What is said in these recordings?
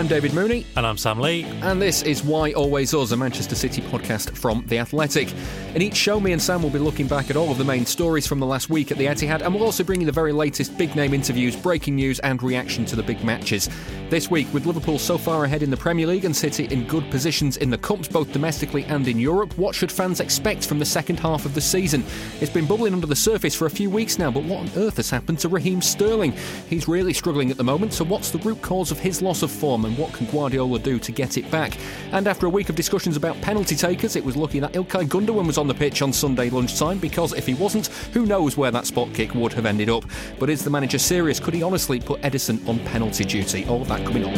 I'm David Mooney. And I'm Sam Lee. And this is Why Always Us, a Manchester City podcast from The Athletic. In each show, me and Sam will be looking back at all of the main stories from the last week at the Etihad, and we'll also bring you the very latest big-name interviews, breaking news and reaction to the big matches. This week, with Liverpool so far ahead in the Premier League and City in good positions in the Cups, both domestically and in Europe, what should fans expect from the second half of the season? It's been bubbling under the surface for a few weeks now, but what on earth has happened to Raheem Sterling? He's really struggling at the moment, so what's the root cause of his loss of form and what can Guardiola do to get it back? And after a week of discussions about penalty takers, it was lucky that Ilkay Gundogan was on the pitch on Sunday lunchtime, because if he wasn't, who knows where that spot kick would have ended up. But is the manager serious? Could he honestly put Edison on penalty duty? All of that coming up.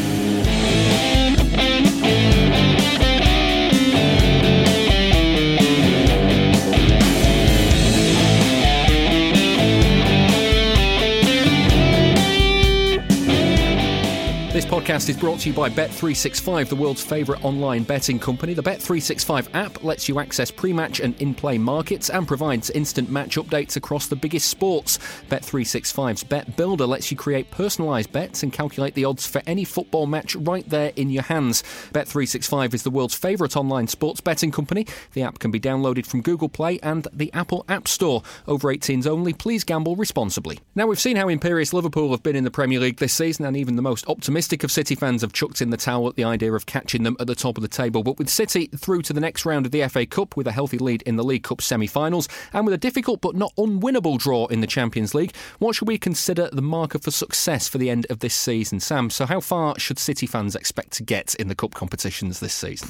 This podcast is brought to you by Bet365, the world's favourite online betting company. The Bet365 app lets you access pre-match and in-play markets and provides instant match updates across the biggest sports. Bet365's Bet Builder lets you create personalised bets and calculate the odds for any football match right there in your hands. Bet365 is the world's favourite online sports betting company. The app can be downloaded from Google Play and the Apple App Store. Over 18s only, please gamble responsibly. Now, we've seen how imperious Liverpool have been in the Premier League this season, and even the most optimistic of City fans have chucked in the towel at the idea of catching them at the top of the table. But with City through to the next round of the FA Cup with a healthy lead in the League Cup semi-finals and with a difficult but not unwinnable draw in the Champions League, what should we consider the marker for success for the end of this season? Sam, so how far should City fans expect to get in the Cup competitions this season?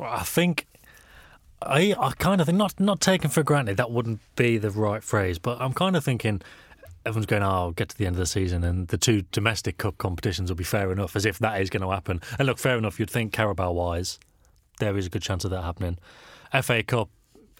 I think... I kind of think, not taken for granted, that wouldn't be the right phrase, but I'm kind of thinking... Everyone's going, I'll get to the end of the season and the two domestic cup competitions will be fair enough, as if that is going to happen. And look, fair enough, you'd think Carabao-wise, there is a good chance of that happening. FA Cup,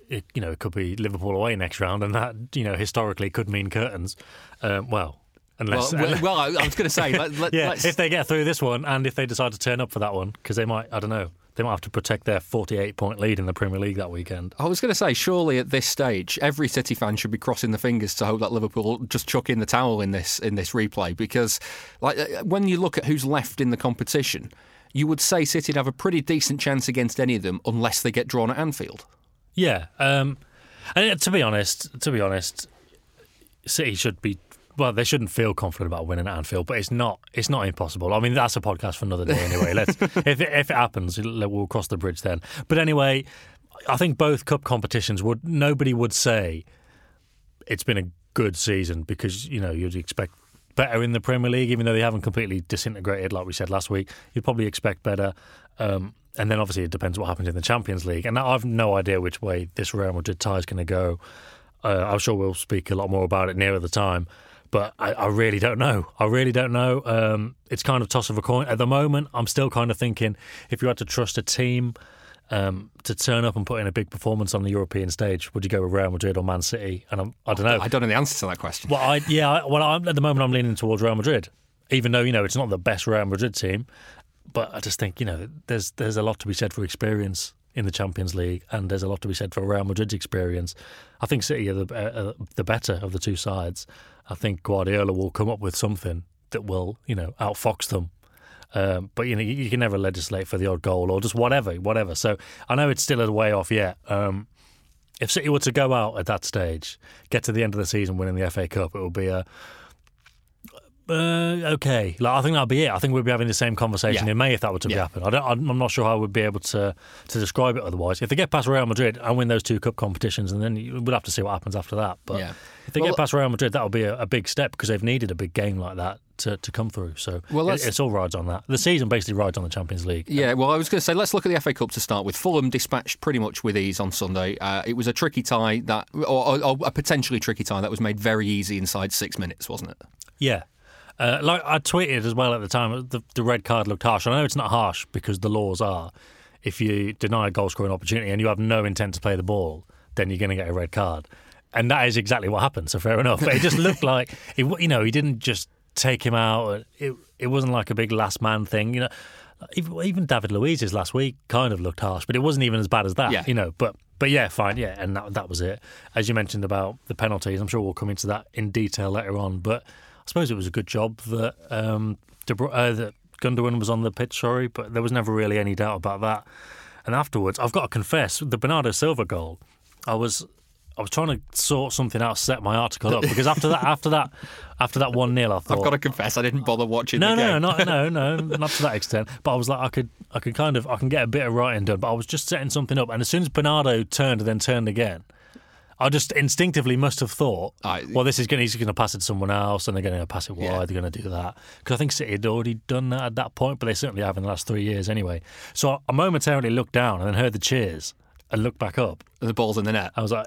it could be Liverpool away next round, and that, historically could mean curtains. Well, I was going to say... let's... if they get through this one and if they decide to turn up for that one, because they might, I don't know, they might have to protect their 48-point lead in the Premier League that weekend. I was going to say, surely at this stage, every City fan should be crossing the fingers to hope that Liverpool just chuck in the towel in this replay, because when you look at who's left in the competition, you would say City'd have a pretty decent chance against any of them unless they get drawn at Anfield. Yeah, and to be honest, City should be. Well, they shouldn't feel confident about winning at Anfield, but it's not impossible. I mean, that's a podcast for another day anyway. If it happens, we'll cross the bridge then. But anyway, I think both cup competitions nobody would say it's been a good season, because you'd expect better in the Premier League, even though they haven't completely disintegrated like we said last week. You'd probably expect better. And then obviously it depends what happens in the Champions League. And I've no idea which way this Real Madrid tie is going to go. I'm sure we'll speak a lot more about it nearer the time. But I really don't know. It's kind of toss of a coin. At the moment, I'm still kind of thinking, if you had to trust a team to turn up and put in a big performance on the European stage, would you go with Real Madrid or Man City? And I don't know. I don't know the answer to that question. Well, at the moment, I'm leaning towards Real Madrid, even though, it's not the best Real Madrid team. But I just think, there's a lot to be said for experience in the Champions League, and there's a lot to be said for Real Madrid's experience. I think City are the better of the two sides. I think Guardiola will come up with something that will, outfox them. But you can never legislate for the odd goal or just whatever. So I know it's still a way off yet. If City were to go out at that stage, get to the end of the season winning the FA Cup, it will be a... okay. I think that'll be it. I think we'd be having the same conversation in May if that were to happen. I'm not sure how I would be able to describe it otherwise. If they get past Real Madrid and win those two cup competitions, and then we'll have to see what happens after that. But if they get past Real Madrid, that'll be a big step, because they've needed a big game like that to come through. So it all rides on that. The season basically rides on the Champions League. Yeah, well, I was going to say, let's look at the FA Cup to start with. Fulham dispatched pretty much with ease on Sunday. It was a tricky tie that, or a potentially tricky tie that was made very easy inside 6 minutes, wasn't it? Yeah. Like I tweeted as well at the time, the red card looked harsh. I know it's not harsh, because the laws are, if you deny a goal-scoring opportunity and you have no intent to play the ball, then you're going to get a red card. And that is exactly what happened, so fair enough. But it just looked like, he didn't just take him out. It wasn't like a big last-man thing. Even David Luiz's last week kind of looked harsh, but it wasn't even as bad as that. Yeah. But yeah, fine, yeah, and that was it. As you mentioned about the penalties, I'm sure we'll come into that in detail later on, but... I suppose it was a good job that Gundogan was on the pitch, sorry, but there was never really any doubt about that. And afterwards, I've got to confess, the Bernardo Silva goal, I was trying to sort something out, set my article up, because after that 1-0, I thought, I've got to confess, I didn't bother watching the game. No, not to that extent. But I was like, I can get a bit of writing done. But I was just setting something up, and as soon as Bernardo turned and then turned again, I just instinctively must have thought, well, he's going to pass it to someone else, and they're going to pass it wide, they're going to do that. Because I think City had already done that at that point, but they certainly have in the last 3 years anyway. So I momentarily looked down and then heard the cheers and looked back up. And the ball's in the net. I was like,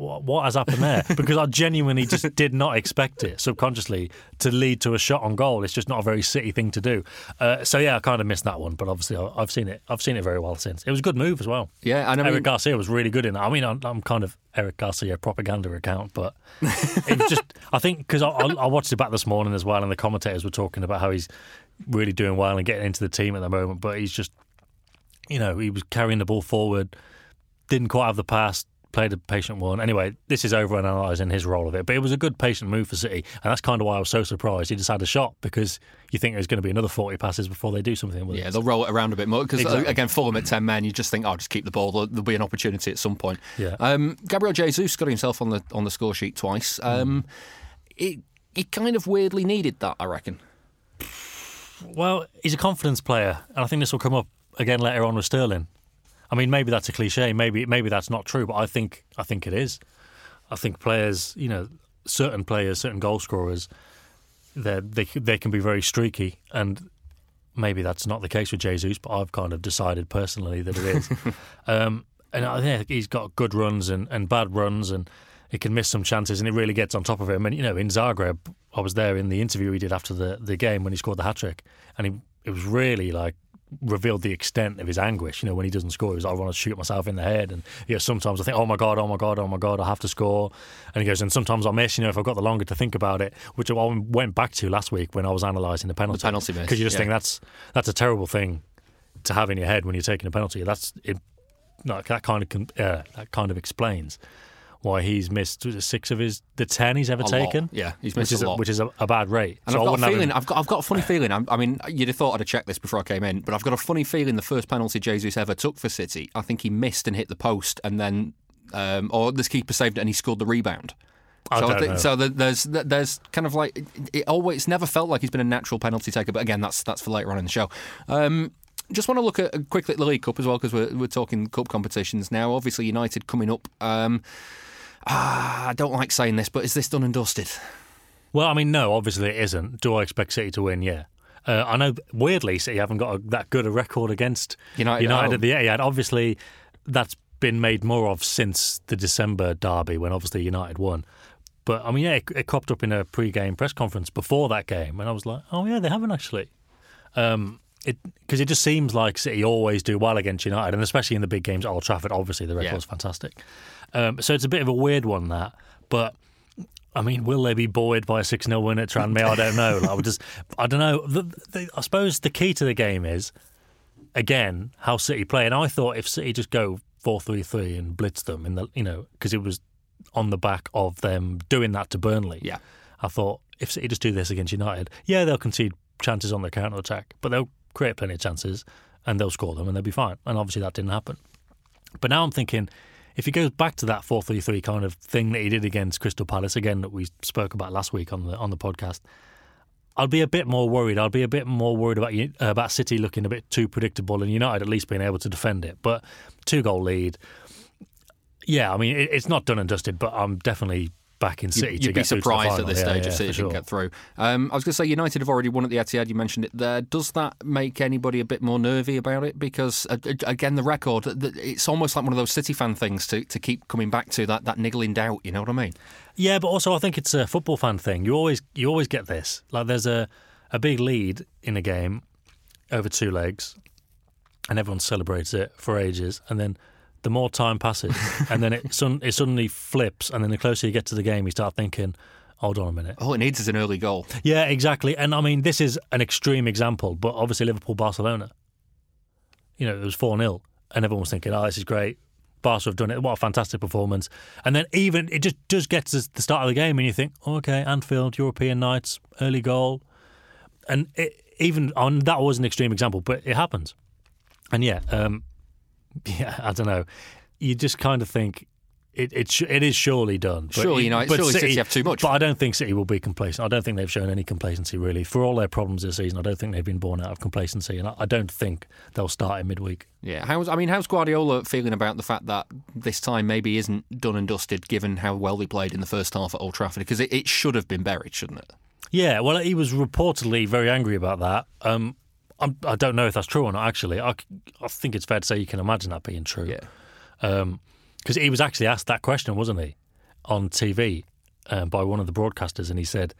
what has happened there? Because I genuinely just did not expect it, subconsciously, to lead to a shot on goal. It's just not a very City thing to do. I kind of missed that one, but obviously I've seen it very well since. It was a good move as well. Yeah, and Eric Garcia was really good in that. I mean, I'm kind of Eric Garcia propaganda account, but it was just, I think, because I watched it back this morning as well, and the commentators were talking about how he's really doing well and getting into the team at the moment, but he's just, he was carrying the ball forward, didn't quite have the pass, played a patient one. Anyway, this is overanalyzing his role of it, but it was a good patient move for City, and that's kind of why I was so surprised. He just had a shot, because you think there's going to be another 40 passes before they do something with it. Yeah, they'll roll it around a bit more, because again, Fulham at 10 men, you just think, just keep the ball, there'll be an opportunity at some point. Yeah. Gabriel Jesus got himself on the score sheet twice. He kind of weirdly needed that, I reckon. Well, he's a confidence player, and I think this will come up again later on with Sterling. I mean, maybe that's a cliche, maybe that's not true, but I think it is. I think players, certain players, certain goal scorers, they can be very streaky, and maybe that's not the case with Jesus, but I've kind of decided personally that it is. And I think he's got good runs and bad runs, and he can miss some chances, and it really gets on top of him. And, in Zagreb, I was there in the interview he did after the game when he scored the hat-trick, and it was really like, revealed the extent of his anguish. When he doesn't score, he was like, I want to shoot myself in the head. And sometimes I think, oh my God, I have to score. And he goes, and sometimes I miss, if I've got the longer to think about it, which I went back to last week when I was analysing the penalty. The penalty miss. Because you just think that's a terrible thing to have in your head when you're taking a penalty. That's it. That kind of explains why he's missed 6 of the 10 he's ever taken. Yeah, he's missed a lot. Which is a bad rate. And so I've got a funny feeling. I mean, you'd have thought I'd have checked this before I came in, but I've got a funny feeling the first penalty Jesus ever took for City, I think he missed and hit the post, and then, or this keeper saved it and he scored the rebound. There's kind of like, it's never felt like he's been a natural penalty taker, but again, that's for later on in the show. Just want to look at quickly at the League Cup as well, because we're talking cup competitions now. Obviously, United coming up. I don't like saying this, but is this done and dusted? Well, I mean, no, obviously it isn't. Do I expect City to win? Yeah. I know, weirdly, City haven't got that good a record against United at the Etihad. Obviously, that's been made more of since the December derby, when obviously United won. But, I mean, it cropped up in a pre-game press conference before that game, and I was like, oh, yeah, they haven't actually. Because it just seems like City always do well against United, and especially in the big games at Old Trafford, obviously the record's fantastic. So it's a bit of a weird one, that. But, I mean, will they be buoyed by a 6-0 win at Tranmere? I don't know. I don't know. I suppose the key to the game is, again, how City play. And I thought if City just go 4-3-3 and blitz them, because it was on the back of them doing that to Burnley. Yeah. I thought if City just do this against United, they'll concede chances on the counter-attack, but they'll create plenty of chances and they'll score them and they'll be fine. And obviously that didn't happen. But now I'm thinking, if he goes back to that 4-3-3 kind of thing that he did against Crystal Palace, again, that we spoke about last week on the podcast, I'd be a bit more worried. I'd be a bit more worried about City looking a bit too predictable and United at least being able to defend it. But 2-goal lead, yeah, I mean, it's not done and dusted, but I'm definitely back in City. You'd be surprised at this stage if City didn't get through. I was going to say, United have already won at the Etihad, you mentioned it there. Does that make anybody a bit more nervy about it? Because, again, the record, it's almost like one of those City fan things to keep coming back to, that niggling doubt, you know what I mean? Yeah, but also I think it's a football fan thing. You always get this. Like, there's a big lead in a game over 2 legs, and everyone celebrates it for ages, and then the more time passes, and then it suddenly flips, and then the closer you get to the game, you start thinking, hold on a minute. All it needs is an early goal. Yeah, exactly. And, I mean, this is an extreme example, but obviously Liverpool-Barcelona, it was 4-0, and everyone was thinking, this is great. Barca have done it. What a fantastic performance. And then even, it just does get to the start of the game, and you think, okay, Anfield, European nights, early goal. And it, even on that was an extreme example, but it happens. And I don't know. You just kind of think it is surely done. But surely, surely City have too much. But I don't think City will be complacent. I don't think they've shown any complacency, really. For all their problems this season, I don't think they've been born out of complacency, and I don't think they'll start in midweek. Yeah, how's Guardiola feeling about the fact that this time maybe isn't done and dusted, given how well they played in the first half at Old Trafford? Because it should have been buried, shouldn't it? Yeah, well, he was reportedly very angry about that. I don't know if that's true or not, actually. I think it's fair to say you can imagine that being true. Yeah. Because he was actually asked that question, wasn't he, on TV by one of the broadcasters, and he said,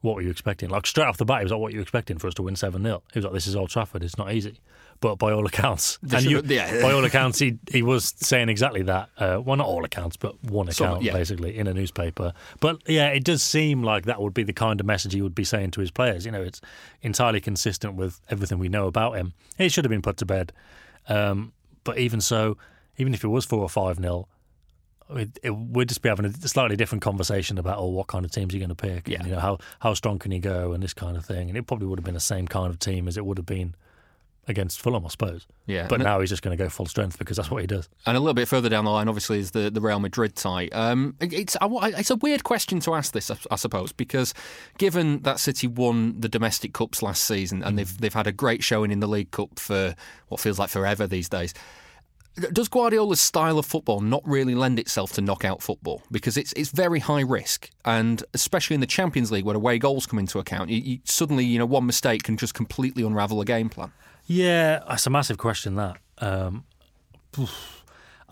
what were you expecting? Like, straight off the bat, he was like, what were you expecting for us to win 7-0? He was like, this is Old Trafford, it's not easy. But by all accounts, by all accounts, he was saying exactly that. Well, not all accounts, but one account, basically, in a newspaper. But yeah, it does seem like that would be the kind of message he would be saying to his players. You know, it's entirely consistent with everything we know about him. It should have been put to bed. But even so, even if it was 4 or 5-0, we'd just be having a slightly different conversation about, what kind of teams are you going to pick? Yeah. And, how strong can you go and this kind of thing. And it probably would have been the same kind of team as it would have been against Fulham, I suppose. Yeah, but now he's just going to go full strength because that's what he does. And a little bit further down the line, obviously, is the Real Madrid tie. It's a weird question to ask this, I suppose, because given that City won the domestic cups last season and they've had a great showing in the League Cup for what feels like forever these days, does Guardiola's style of football not really lend itself to knockout football? Because it's very high risk, and especially in the Champions League where away goals come into account, you suddenly, one mistake can just completely unravel a game plan. Yeah, that's a massive question, that. And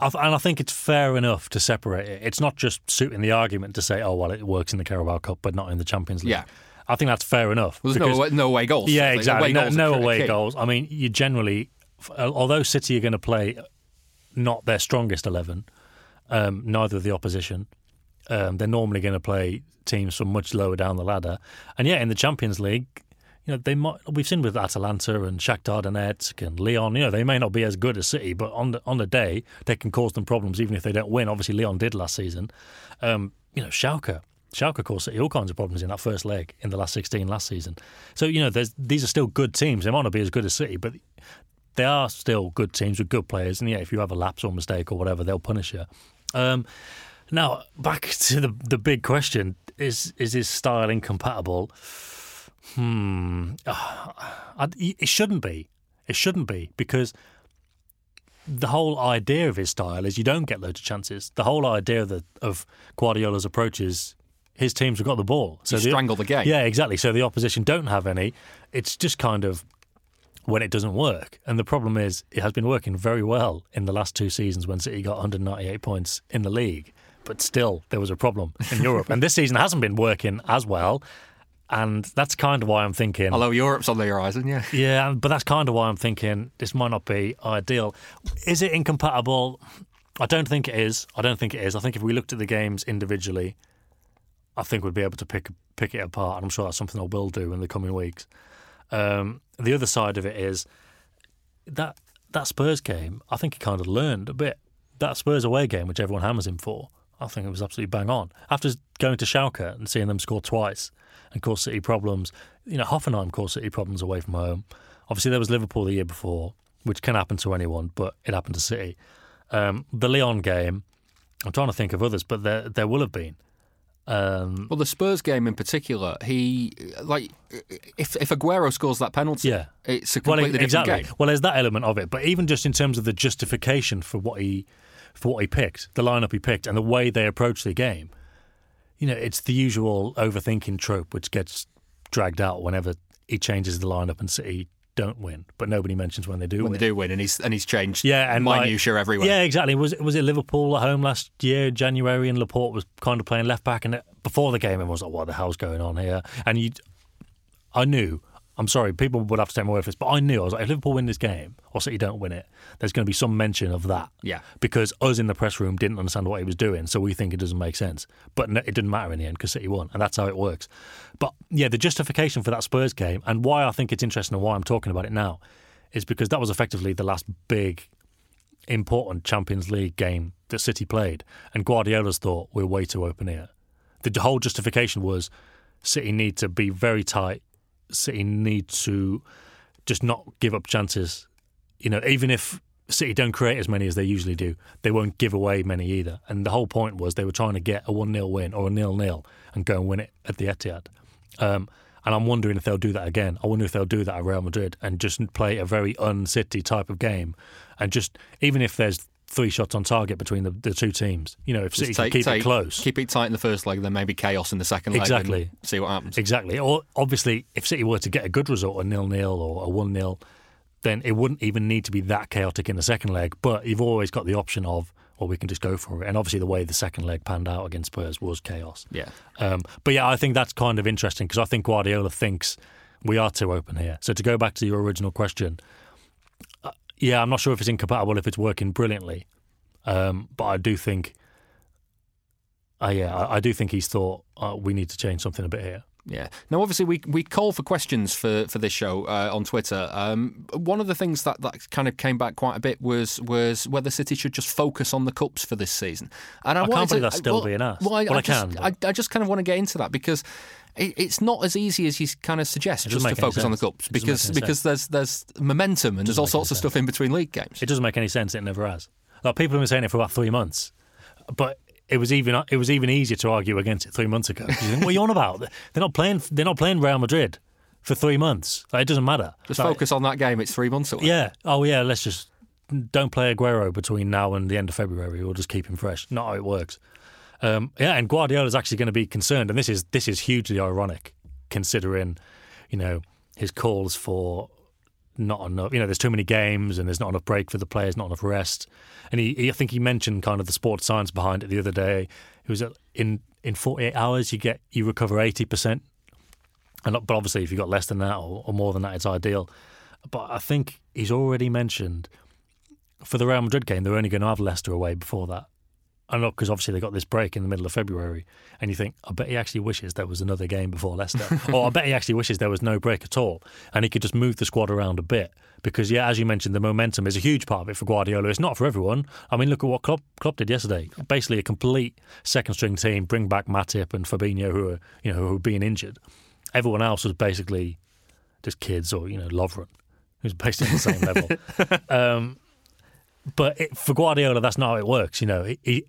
I think it's fair enough to separate it. It's not just suiting the argument to say, it works in the Carabao Cup but not in the Champions League. Yeah. I think that's fair enough. Well, there's no away goals. Yeah, exactly. No away goals. I mean, you generally, although City are going to play not their strongest 11, neither of the opposition, they're normally going to play teams from much lower down the ladder. And in the Champions League, they might. We've seen with Atalanta and Shakhtar Donetsk and Lyon. They may not be as good as City, but on the day they can cause them problems, even if they don't win. Obviously, Lyon did last season. Schalke caused City all kinds of problems in that first leg in the last 16 last season. So these are still good teams. They might not be as good as City, but they are still good teams with good players. And if you have a lapse or mistake or whatever, they'll punish you. Now back to the big question: is his style incompatible? It shouldn't be. It shouldn't be, because the whole idea of his style is you don't get loads of chances. The whole idea of Guardiola's approach is his teams have got the ball. So you strangle the game. Yeah, exactly. So the opposition don't have any. It's just kind of when it doesn't work. And the problem is it has been working very well in the last two seasons when City got 198 points in the league. But still, there was a problem in Europe. And this season hasn't been working as well. And that's kind of why I'm thinking... Although Europe's on the horizon, yeah. Yeah, but that's kind of why I'm thinking this might not be ideal. Is it incompatible? I don't think it is. I think if we looked at the games individually, I think we'd be able to pick it apart. And I'm sure that's something I will do in the coming weeks. The other side of it is that Spurs game, I think he kind of learned a bit. That Spurs away game, which everyone hammers him for, I think it was absolutely bang on. After going to Schalke and seeing them score twice... and caused City problems. Hoffenheim caused City problems away from home. Obviously, there was Liverpool the year before, which can happen to anyone, but it happened to City. The Lyon game, I'm trying to think of others, but there will have been. Well, the Spurs game in particular, if Aguero scores that penalty, it's a completely different game. Well, there's that element of it, but even just in terms of the justification for what he picked, the lineup he picked, and the way they approached the game. It's the usual overthinking trope which gets dragged out whenever he changes the lineup and City don't win, but nobody mentions when they do win. When they do win, and he's changed minutiae everywhere. Yeah, exactly. Was it Liverpool at home last year, January, and Laporte was kind of playing left-back, and before the game everyone was like, what the hell's going on here? And I knew, I'm sorry, people would have to take my word for this, but I knew, I was like, if Liverpool win this game, or City don't win it, there's going to be some mention of that. Yeah. Because us in the press room didn't understand what he was doing, so we think it doesn't make sense. But no, it didn't matter in the end, because City won, and that's how it works. But yeah, the justification for that Spurs game, and why I think it's interesting and why I'm talking about it now, is because that was effectively the last big, important Champions League game that City played, and Guardiola's thought, we're way too open here. The whole justification was, City need to be very tight, City need to just not give up chances. You know, even if City don't create as many as they usually do, they won't give away many either. And the whole point was they were trying to get a 1-0 win or a 0-0 and go and win it at the Etihad. And I'm wondering if they'll do that again. I wonder if they'll do that at Real Madrid and just play a very un-City type of game. And just, even if there's three shots on target between the two teams, you know, if City can keep it close. Keep it tight in the first leg, then maybe chaos in the second leg. Exactly. And see what happens. Exactly. Or obviously, if City were to get a good result, a 0-0 or a 1-0, then it wouldn't even need to be that chaotic in the second leg. But you've always got the option of, well, we can just go for it. And obviously the way the second leg panned out against Spurs was chaos. Yeah. But yeah, I think that's kind of interesting because I think Guardiola thinks we are too open here. So to go back to your original question, yeah, I'm not sure if it's incompatible, if it's working brilliantly. But I do think, I do think he's thought we need to change something a bit here. Yeah. Now, obviously, we call for questions for this show on Twitter. One of the things that kind of came back quite a bit was whether City should just focus on the cups for this season. And I can't believe that's still being asked. Well, I just kind of want to get into that because it's not as easy as you kind of suggest just to focus on the cups because there's momentum and there's all sorts of stuff in between league games. It doesn't make any sense. It never has. Like, people have been saying it for about 3 months, but It was even easier to argue against it 3 months ago. You think, what are you on about? They're not playing Real Madrid for 3 months. Like, it doesn't matter. Just focus on that game. It's 3 months away. Yeah. Oh yeah. Let's just don't play Aguero between now and the end of February. We'll just keep him fresh. Not how it works. Yeah. And Guardiola's actually going to be concerned. And this is hugely ironic, considering, you know, his calls for not enough. You know, there's too many games and there's not enough break for the players, not enough rest. And I think he mentioned kind of the sports science behind it the other day. It was in 48 hours you recover 80%. But obviously if you've got less than that or more than that, it's ideal. But I think he's already mentioned for the Real Madrid game, they're only going to have Leicester away before that. And look, because obviously they got this break in the middle of February, and you think, I bet he actually wishes there was another game before Leicester, or I bet he actually wishes there was no break at all, and he could just move the squad around a bit. Because yeah, as you mentioned, the momentum is a huge part of it for Guardiola. It's not for everyone. I mean, look at what Klopp did yesterday. Basically, a complete second-string team, bring back Matip and Fabinho, who are being injured. Everyone else was basically just kids, or Lovren, who's basically on the same level. But for Guardiola, that's not how it works,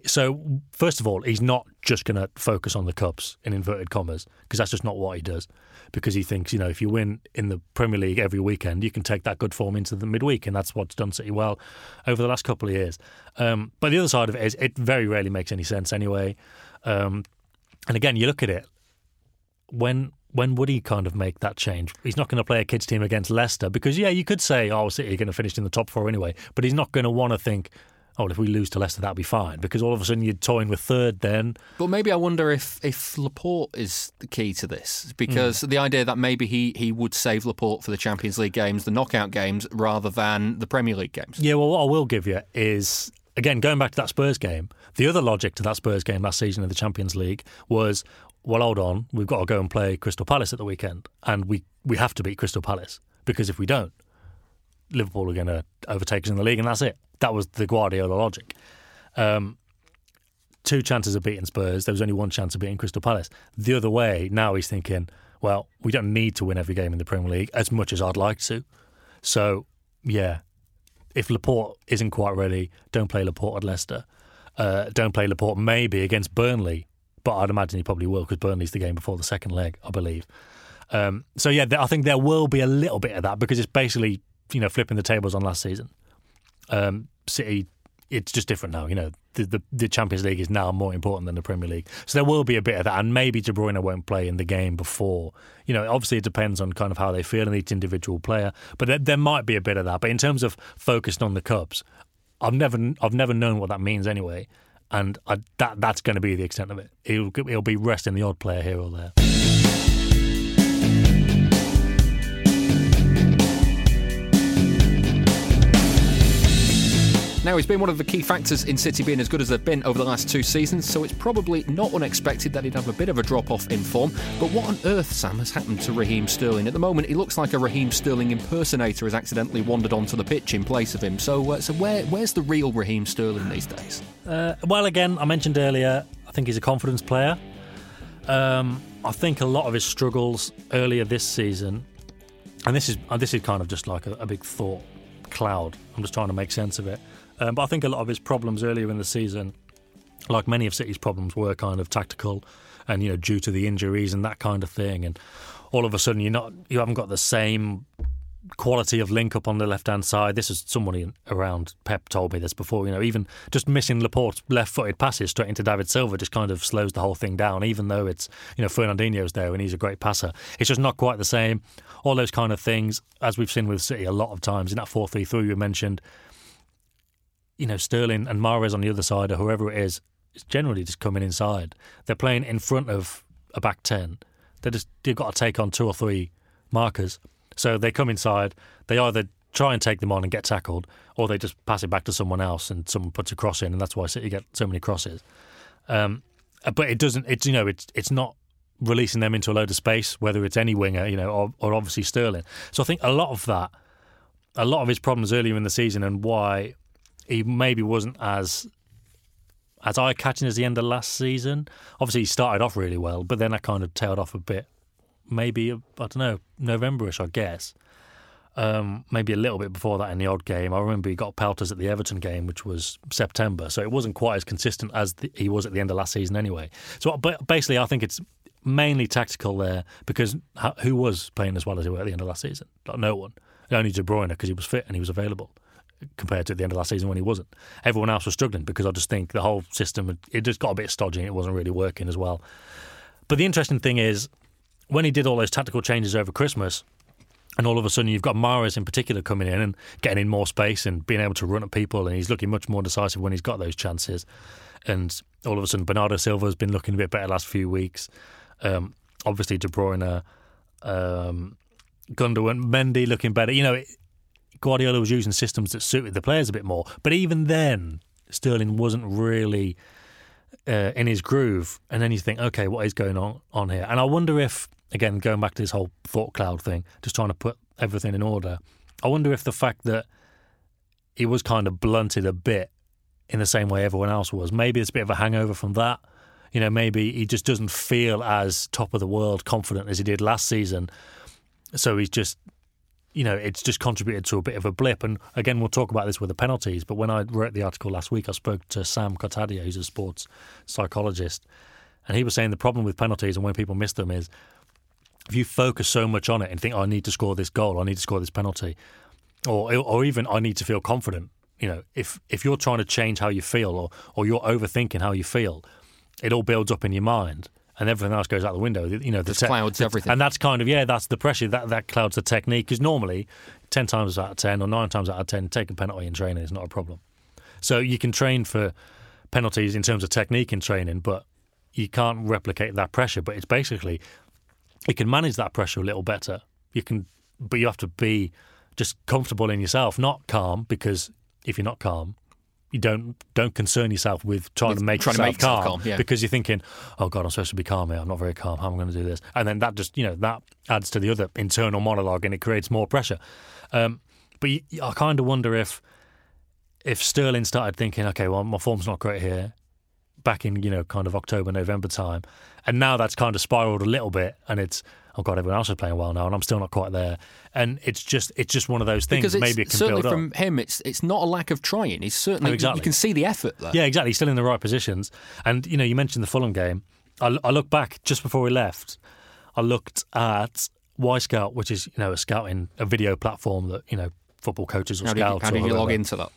So, first of all, he's not just going to focus on the cups, in inverted commas, because that's just not what he does. Because he thinks, if you win in the Premier League every weekend, you can take that good form into the midweek, and that's what's done City well over the last couple of years. But the other side of it is it very rarely makes any sense anyway. And again, you look at it, when would he kind of make that change? He's not going to play a kids team against Leicester because, yeah, you could say, City are going to finish in the top four anyway, but he's not going to want to think, well, if we lose to Leicester, that'll be fine, because all of a sudden you're toying with third then. But maybe I wonder if Laporte is the key to this, because the idea that maybe he would save Laporte for the Champions League games, the knockout games, rather than the Premier League games. Yeah, well, what I will give you is, again, going back to that Spurs game, the other logic to that Spurs game last season in the Champions League was, well, hold on, we've got to go and play Crystal Palace at the weekend, and we have to beat Crystal Palace, because if we don't, Liverpool are going to overtake us in the league, and that's it. That was the Guardiola logic. Two chances of beating Spurs. There was only one chance of beating Crystal Palace. The other way, now he's thinking, well, we don't need to win every game in the Premier League as much as I'd like to. So, yeah, if Laporte isn't quite ready, don't play Laporte at Leicester. Don't play Laporte maybe against Burnley, but I'd imagine he probably will, because Burnley's the game before the second leg, I believe. So, yeah, I think there will be a little bit of that, because it's basically, flipping the tables on last season. City, it's just different now. The Champions League is now more important than the Premier League. So there will be a bit of that, and maybe De Bruyne won't play in the game before. Obviously it depends on kind of how they feel in each individual player, but there might be a bit of that. But in terms of focused on the cups, I've never known what that means anyway. And that's going to be the extent of it. It'll be resting the odd player here or there. Now, he's been one of the key factors in City being as good as they've been over the last two seasons, so it's probably not unexpected that he'd have a bit of a drop-off in form. But what on earth, Sam, has happened to Raheem Sterling? At the moment, he looks like a Raheem Sterling impersonator has accidentally wandered onto the pitch in place of him. So where's the real Raheem Sterling these days? Well, again, I mentioned earlier, I think he's a confidence player. I think a lot of his struggles earlier this season And this is kind of just like a big thought cloud. I'm just trying to make sense of it. But I think a lot of his problems earlier in the season, like many of City's problems, were kind of tactical and, you know, due to the injuries and that kind of thing. And all of a sudden you haven't got the same quality of link up on the left-hand side. This is somebody around Pep told me this before, you know, even just missing Laporte's left-footed passes straight into David Silva just kind of slows the whole thing down, even though it's, you know, Fernandinho's there and he's a great passer. It's just not quite the same. All those kind of things, as we've seen with City a lot of times, in that 4-3-3 we mentioned, you know, Sterling and Mahrez on the other side or whoever it is generally just coming inside. They're playing in front of a back 10. They've got to take on two or three markers. So they come inside, they either try and take them on and get tackled, or they just pass it back to someone else and someone puts a cross in, and that's why City get so many crosses. But it doesn't, it's, you know, it's not releasing them into a load of space, whether it's any winger, you know, or obviously Sterling. So I think a lot of his problems earlier in the season and why he maybe wasn't as eye-catching as the end of last season. Obviously he started off really well, but then that kind of tailed off a bit. Maybe, I don't know, November-ish, I guess. Maybe a little bit before that in the odd game. I remember he got pelters at the Everton game, which was September, so it wasn't quite as consistent as he was at the end of last season anyway. So but basically, I think it's mainly tactical there, because who was playing as well as he were at the end of last season? Like, no one. Only De Bruyne, because he was fit and he was available, compared to at the end of last season when he wasn't. Everyone else was struggling, because I just think the whole system, it just got a bit stodgy and it wasn't really working as well. But the interesting thing is, when he did all those tactical changes over Christmas, and all of a sudden you've got Mahrez in particular coming in and getting in more space and being able to run at people, and he's looking much more decisive when he's got those chances. And all of a sudden Bernardo Silva's been looking a bit better last few weeks. Obviously De Bruyne, Gundogan, Mendy looking better. You know, Guardiola was using systems that suited the players a bit more. But even then, Sterling wasn't really in his groove. And then you think, okay, what is going on here? And I wonder if, again, going back to this whole thought cloud thing, just trying to put everything in order, I wonder if the fact that he was kind of blunted a bit in the same way everyone else was, maybe it's a bit of a hangover from that. You know, maybe he just doesn't feel as top of the world confident as he did last season. So he's just, you know, it's just contributed to a bit of a blip. And again, we'll talk about this with the penalties, but when I wrote the article last week, I spoke to Sam Cortadio, who's a sports psychologist, and he was saying the problem with penalties and when people miss them is if you focus so much on it and think, oh, I need to score this goal, I need to score this penalty, or even I need to feel confident. You know, if you're trying to change how you feel or you're overthinking how you feel, it all builds up in your mind. And everything else goes out the window. You know, the clouds everything. And that's kind of, yeah, that's the pressure. That clouds the technique. Because normally, 10 times out of 10 or 9 times out of 10, taking penalty in training is not a problem. So you can train for penalties in terms of technique in training, but you can't replicate that pressure. But it's basically, you can manage that pressure a little better. You can, but you have to be just comfortable in yourself, not calm, because if you're not calm, you don't concern yourself with trying to make yourself calm yeah. Because you're thinking, oh God, I'm supposed to be calm here. I'm not very calm. How am I going to do this? And then that just, you know, that adds to the other internal monologue and it creates more pressure. But I kind of wonder if Sterling started thinking, okay, well, my form's not great here, back in, you know, kind of October, November time, and now that's kind of spiraled a little bit, and it's, oh God, everyone else is playing well now, and I'm still not quite there. And it's just one of those things. Because maybe it can build up. Certainly from him, it's not a lack of trying. He's certainly, exactly. You can see the effort there. Yeah, exactly. He's still in the right positions. And, you know, you mentioned the Fulham game. I look back just before we left. I looked at Scout, which is, you know, a video platform that, you know, football coaches will scout. How do you log into that?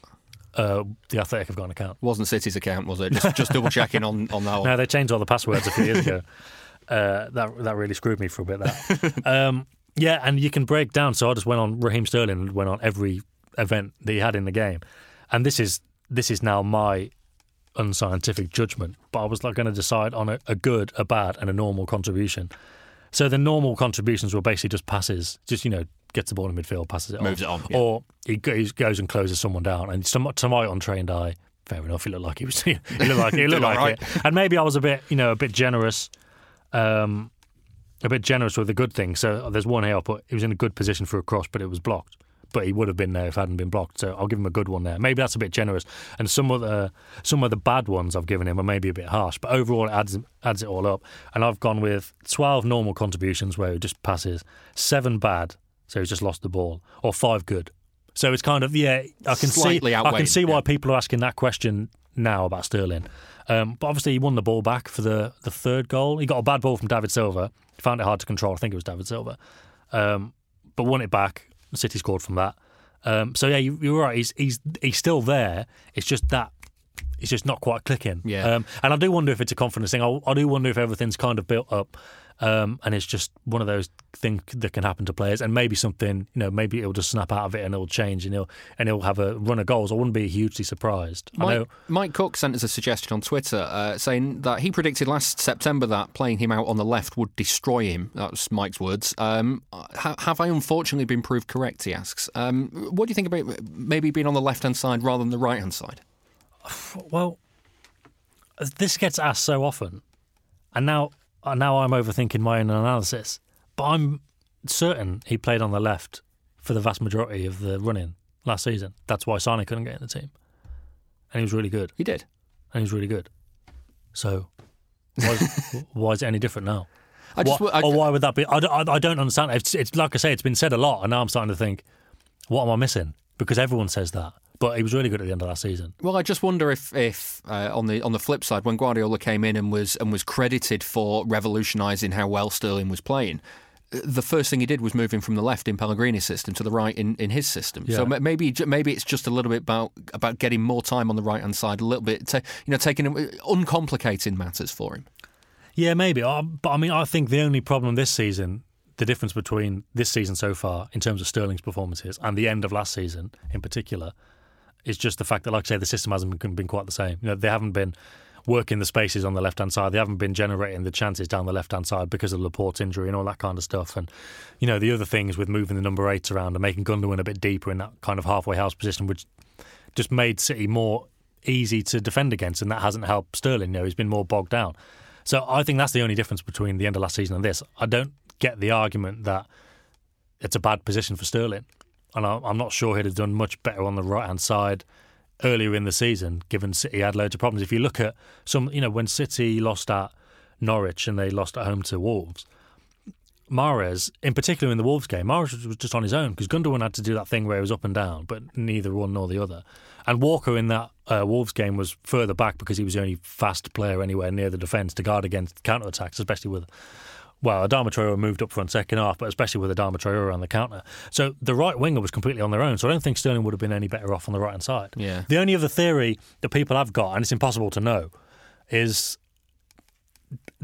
The Athletic have got an account. Wasn't City's account, was it? Just double checking on that one. No, they changed all the passwords a few years ago. That really screwed me for a bit. Yeah, and you can break down. So I just went on Raheem Sterling and went on every event that he had in the game. And this is now my unscientific judgment, but I was like going to decide on a good, a bad, and a normal contribution. So the normal contributions were basically just passes, just, you know, gets the ball in midfield, passes it, moves on. Yeah. Or he goes and closes someone down. And to my untrained eye, fair enough, he looked like he was. He looked like it. And maybe I was a bit generous. A bit generous with the good thing. So there's one here I put, he was in a good position for a cross, but it was blocked. But he would have been there if it hadn't been blocked. So I'll give him a good one there. Maybe that's a bit generous. And some of the bad ones I've given him are maybe a bit harsh. But overall, it adds it all up. And I've gone with 12 normal contributions where he just passes, 7 bad, so he's just lost the ball, or five good. So it's kind of, yeah, I can see why people are asking that question now about Sterling. But obviously he won the ball back for the third goal. He got a bad ball from David Silva. He found it hard to control. I think it was David Silva. But won it back. City scored from that. So yeah, you're right. He's still there. It's just that it's just not quite clicking. Yeah. And I do wonder if it's a confidence thing. I do wonder if everything's kind of built up. And it's just one of those things that can happen to players, and maybe something, you know, maybe it'll just snap out of it and it'll change, and he'll have a run of goals. I wouldn't be hugely surprised. Mike Cook sent us a suggestion on Twitter saying that he predicted last September that playing him out on the left would destroy him. That's Mike's words. Have I unfortunately been proved correct? He asks. What do you think about maybe being on the left hand side rather than the right hand side? Well, this gets asked so often, and now I'm overthinking my own analysis, but I'm certain he played on the left for the vast majority of the run-in last season. That's why Sane couldn't get in the team. And he was really good. He did. And he was really good. So why is it any different now? Why would that be? I don't understand. It's like I say, it's been said a lot, and now I'm starting to think, what am I missing? Because everyone says that. But he was really good at the end of last season. Well, I just wonder if on the flip side, when Guardiola came in and was credited for revolutionising how well Sterling was playing, the first thing he did was move him from the left in Pellegrini's system to the right in his system. Yeah. So maybe it's just a little bit about getting more time on the right hand side, a little bit, taking him, uncomplicating matters for him. Yeah, maybe. But I mean, I think the only problem this season, the difference between this season so far in terms of Sterling's performances and the end of last season in particular, it's just the fact that, like I say, the system hasn't been quite the same. You know, they haven't been working the spaces on the left-hand side. They haven't been generating the chances down the left-hand side because of Laporte's injury and all that kind of stuff. And, you know, the other things with moving the number 8s around and making Gundogan a bit deeper in that kind of halfway house position, which just made City more easy to defend against, and that hasn't helped Sterling. You know, he's been more bogged down. So I think that's the only difference between the end of last season and this. I don't get the argument that it's a bad position for Sterling. And I'm not sure he'd have done much better on the right-hand side earlier in the season, given City had loads of problems. If you look at some, you know, when City lost at Norwich and they lost at home to Wolves, Mahrez, in particular in the Wolves game, Mahrez was just on his own because Gundogan had to do that thing where he was up and down, but neither one nor the other. And Walker in that Wolves game was further back because he was the only fast player anywhere near the defence to guard against counter-attacks, especially with... Well, Adama Traore moved up front second half, but especially with Adama Traore on the counter. So the right winger was completely on their own, so I don't think Sterling would have been any better off on the right-hand side. Yeah. The only other theory that people have got, and it's impossible to know, is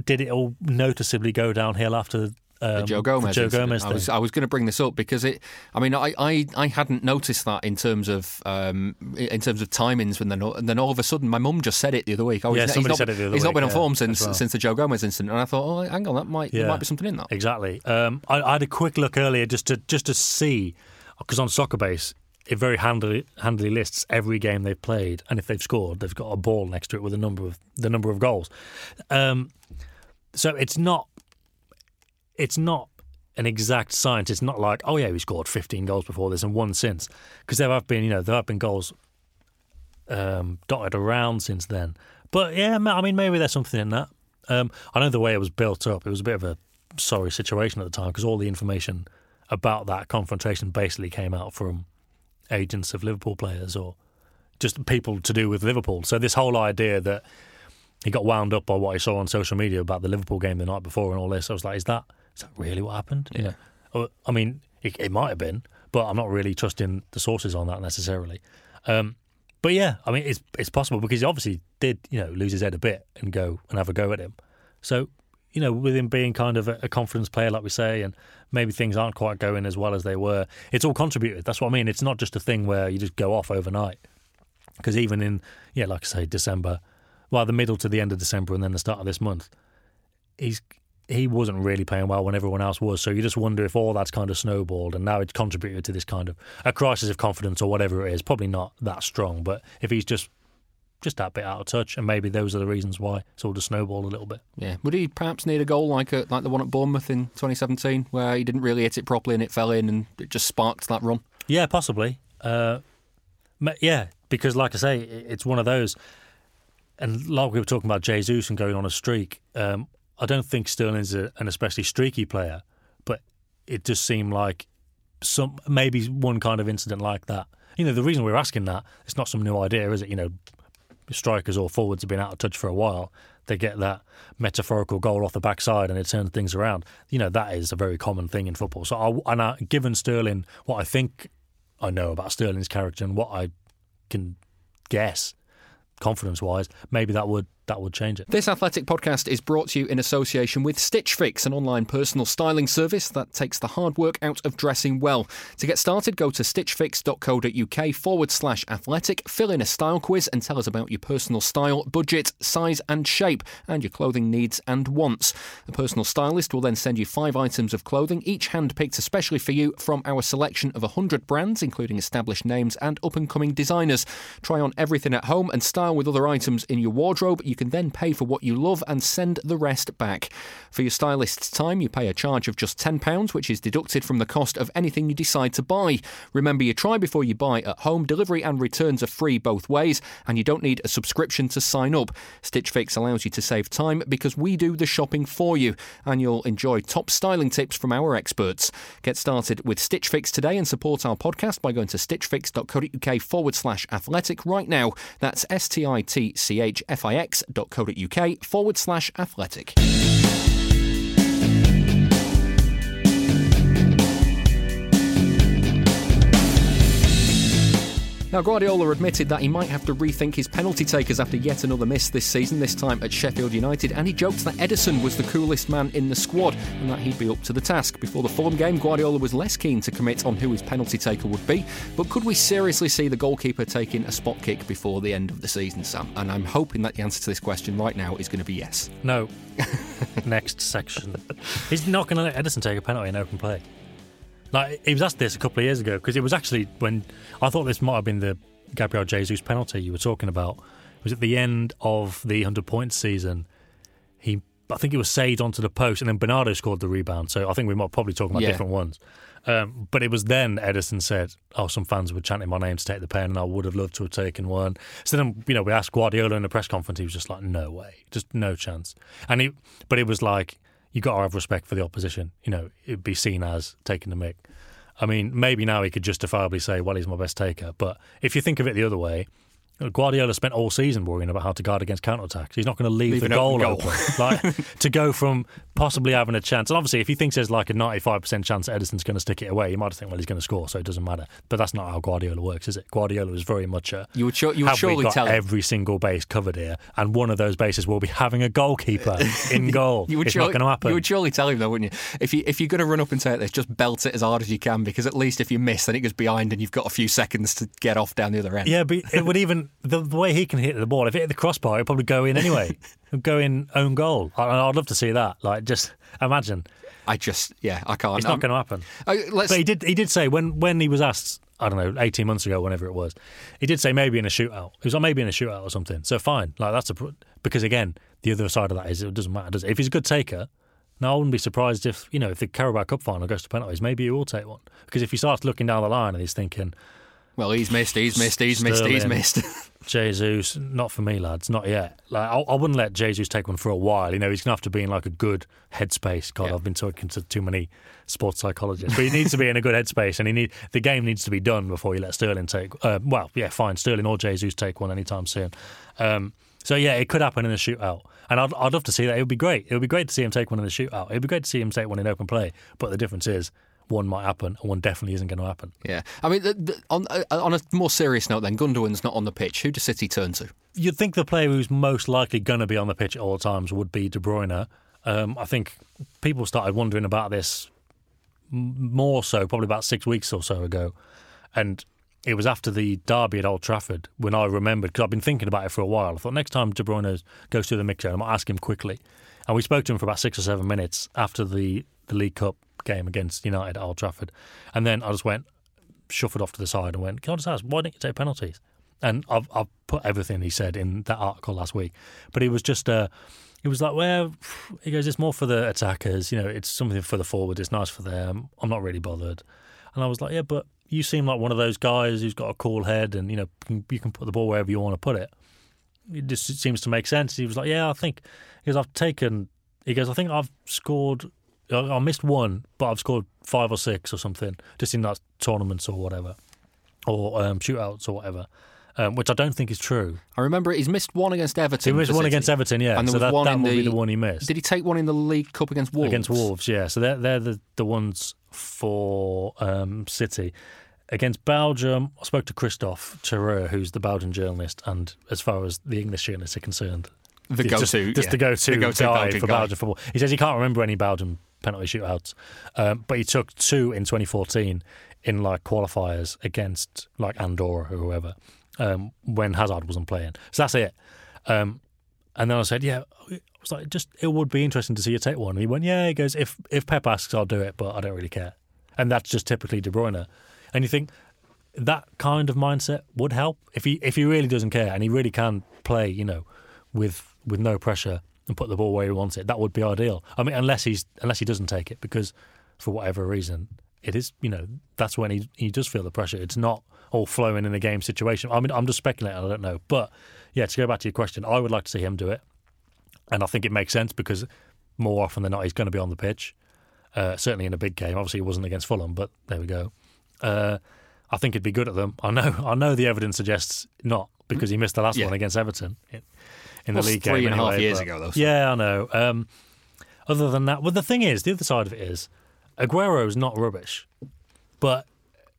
did it all noticeably go downhill after the Joe Gomez thing? I was going to bring this up because I hadn't noticed that in terms of timings, and then all of a sudden my mum just said it the other week. He's not been on form since the Joe Gomez incident, and I thought, oh, hang on, there might be something in that. Exactly. I had a quick look earlier just to see, because on SoccerBase it very handily lists every game they've played, and if they've scored, they've got a ball next to it with the number of goals. So it's not. It's not an exact science. It's not like, oh yeah, we scored 15 goals before this and one since, because there have been goals dotted around since then. But yeah, I mean, maybe there's something in that. I know the way it was built up, it was a bit of a sorry situation at the time because all the information about that confrontation basically came out from agents of Liverpool players or just people to do with Liverpool. So this whole idea that he got wound up by what he saw on social media about the Liverpool game the night before and all this, I was like, Is that really what happened? Yeah. I mean, it might have been, but I'm not really trusting the sources on that necessarily. But yeah, I mean, it's possible because he obviously did, lose his head a bit and go and have a go at him. So, with him being kind of a confidence player, like we say, and maybe things aren't quite going as well as they were, it's all contributed. That's what I mean. It's not just a thing where you just go off overnight. Because even in, like I say, December, well, the middle to the end of December and then the start of this month, he wasn't really playing well when everyone else was. So you just wonder if all that's kind of snowballed and now it's contributed to this kind of a crisis of confidence or whatever it is. Probably not that strong, but if he's just that bit out of touch, and maybe those are the reasons why it's all just snowballed a little bit. Yeah. Would he perhaps need a goal like the one at Bournemouth in 2017 where he didn't really hit it properly and it fell in and it just sparked that run? Yeah, possibly. Yeah, because like I say, it's one of those. And like we were talking about Jesus and going on a streak, I don't think Sterling's an especially streaky player, but it just seemed like some maybe one kind of incident like that. You know, the reason we're asking that, it's not some new idea, is it? You know, strikers or forwards have been out of touch for a while. They get that metaphorical goal off the backside and it turns things around. You know, that is a very common thing in football. So, given Sterling, what I think I know about Sterling's character and what I can guess, confidence-wise, maybe that would change it. This Athletic podcast is brought to you in association with Stitch Fix, an online personal styling service that takes the hard work out of dressing well. To get started, go to stitchfix.co.uk/athletic, fill in a style quiz and tell us about your personal style, budget, size and shape, and your clothing needs and wants. A personal stylist will then send you 5 items of clothing, each handpicked especially for you from our selection of 100 brands, including established names and up-and-coming designers. Try on everything at home and style with other items in your wardrobe. You can then pay for what you love and send the rest back. For your stylist's time, you pay a charge of just £10, which is deducted from the cost of anything you decide to buy. Remember, you try before you buy at home. Delivery and returns are free both ways, and you don't need a subscription to sign up. Stitch Fix allows you to save time because we do the shopping for you, and you'll enjoy top styling tips from our experts. Get started with Stitch Fix today and support our podcast by going to stitchfix.co.uk/athletic right now. That's stitchfix.co.uk/athletic. Now, Guardiola admitted that he might have to rethink his penalty takers after yet another miss this season, this time at Sheffield United, and he joked that Edison was the coolest man in the squad and that he'd be up to the task. Before the Fulham game, Guardiola was less keen to commit on who his penalty taker would be, but could we seriously see the goalkeeper taking a spot kick before the end of the season, Sam? And I'm hoping that the answer to this question right now is going to be yes. No. Next section. He's not going to let Edison take a penalty in open play. Like, he was asked this a couple of years ago, because it was actually when I thought this might have been the Gabriel Jesus penalty you were talking about. It was at the end of the 100-point season. I think it was saved onto the post, and then Bernardo scored the rebound. So I think we might probably talk about different ones. But it was then Edison said, "Oh, some fans were chanting my name to take the pen, and I would have loved to have taken one." So then, you know, we asked Guardiola in the press conference. He was just like, "No way, just no chance." But it was like, you got to have respect for the opposition. You know, it'd be seen as taking the mick. I mean, maybe now he could justifiably say, well, he's my best taker. But if you think of it the other way, Guardiola spent all season worrying about how to guard against counterattacks. He's not going to leave the goal open. Like, to go from possibly having a chance. And obviously, if he thinks there's like a 95% chance that Edison's going to stick it away, you might think, well, he's going to score, so it doesn't matter. But that's not how Guardiola works, is it? Guardiola is very much a, have we got every single base covered here? And one of those bases will be having a goalkeeper in goal. It's not going to happen. You would surely tell him, though, wouldn't you? If you're going to run up and take this, just belt it as hard as you can, because at least if you miss, then it goes behind and you've got a few seconds to get off down the other end. Yeah, but it would even... The way he can hit the ball, if it hit the crossbar, it'll probably go in anyway. Go in own goal. I'd love to see that. Like, just imagine. I can't. It's not going to happen. But he did say when he was asked, I don't know, 18 months ago, whenever it was, he did say maybe in a shootout. He was like, maybe in a shootout or something. So fine, like that's because again, the other side of that is it doesn't matter, does it? If he's a good taker, now I wouldn't be surprised if if the Carabao Cup final goes to penalties, maybe he will take one, because if he starts looking down the line and he's thinking, well, he's missed. Jesus, not for me, lads, not yet. Like, I wouldn't let Jesus take one for a while. You know, he's going to have to be in like a good headspace. God, yeah. I've been talking to too many sports psychologists. But he needs to be in a good headspace, and the game needs to be done before you let Sterling take... Sterling or Jesus take one anytime soon. It could happen in a shootout. And I'd love to see that. It would be great. It would be great to see him take one in a shootout. It would be great to see him take one in open play. But the difference is, one might happen and one definitely isn't going to happen. Yeah. I mean, on a more serious note then, Gundogan's not on the pitch. Who does City turn to? You'd think the player who's most likely going to be on the pitch at all times would be De Bruyne. I think people started wondering about this more so probably about 6 weeks or so ago. And it was after the derby at Old Trafford when I remembered, because I've been thinking about it for a while. I thought next time De Bruyne goes through the mixer, I might ask him quickly. And we spoke to him for about 6 or 7 minutes after the League Cup game against United at Old Trafford, and then I just shuffled off to the side and went, can I just ask, why didn't you take penalties? And I've put everything he said in that article last week, but he was just he was like, well, he goes, it's more for the attackers, it's something for the forwards, it's nice for them, I'm not really bothered. And I was like, yeah, but you seem like one of those guys who's got a cool head and you can put the ball wherever you want to put it. It just seems to make sense. He was like, yeah, I think I've scored I missed one, but I've scored 5 or 6 or something, just in that tournaments or whatever, or shootouts or whatever, which I don't think is true. I remember he's missed one against Everton. He missed one against Everton, yeah. And so that would be the one he missed. Did he take one in the League Cup against Wolves? Against Wolves, yeah. So they're the ones for City. Against Belgium, I spoke to Christophe Chereux, who's the Belgian journalist, and as far as the English journalists are concerned, the go-to, the go-to guy for Belgian football. He says he can't remember any Belgian penalty shootouts, but he took 2 in 2014 in like qualifiers against like Andorra or whoever, when Hazard wasn't playing. So that's it. And then I said, yeah, I was like, just it would be interesting to see you take one. And he went, yeah. He goes, if Pep asks, I'll do it, but I don't really care. And that's just typically De Bruyne. And you think that kind of mindset would help if he really doesn't care and he really can play, you know, with no pressure and put the ball where he wants it. That would be ideal. I mean, unless he doesn't take it, because for whatever reason, it is, you know, that's when he does feel the pressure. It's not all flowing in a game situation. I mean, I'm just speculating, I don't know. But yeah, to go back to your question, I would like to see him do it. And I think it makes sense because more often than not, he's going to be on the pitch, certainly in a big game. Obviously, he wasn't against Fulham, but there we go. I think it'd be good at them. I know the evidence suggests not, because he missed the last one against Everton in the league game. 3.5 years ago, though. So. Yeah, I know. Other than that, well, the thing is, the other side of it is, Aguero's not rubbish, but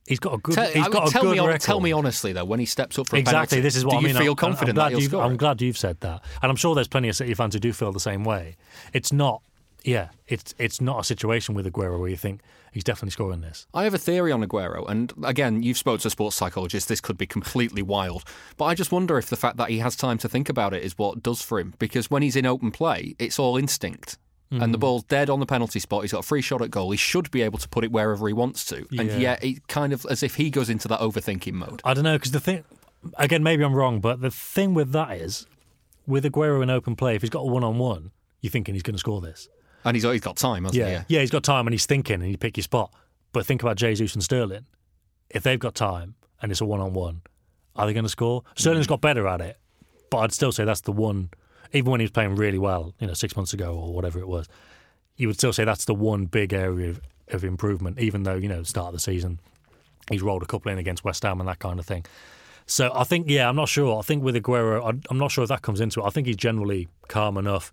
he's got a good. Record. Tell me honestly, though, when he steps up for a penalty, this is what I mean. Do you feel confident that he'll score? I'm glad you've said that, and I'm sure there's plenty of City fans who do feel the same way. It's not. Yeah, it's not a situation with Aguero where you think he's definitely scoring this. I have a theory on Aguero, and again, you've spoken to a sports psychologist, this could be completely wild, but I just wonder if the fact that he has time to think about it is what does for him, because when he's in open play, it's all instinct. And the ball's dead on the penalty spot. He's got a free shot at goal. He should be able to put it wherever he wants to. Yeah. And yet, it kind of as if he goes into that overthinking mode. I don't know, because the thing, again, maybe I'm wrong, but the thing with that is, with Aguero in open play, if he's got a one-on-one, you're thinking he's going to score this. And he's got time, hasn't he? Yeah, he's got time and he's thinking and you pick your spot. But think about Jesus and Sterling. If they've got time and it's a one-on-one, are they going to score? Sterling's got better at it, but I'd still say that's the one, even when he was playing really well, 6 months ago or whatever it was, you would still say that's the one big area of improvement, even though, start of the season, he's rolled a couple in against West Ham and that kind of thing. So I think, I'm not sure. I think with Aguero, I'm not sure if that comes into it. I think he's generally calm enough.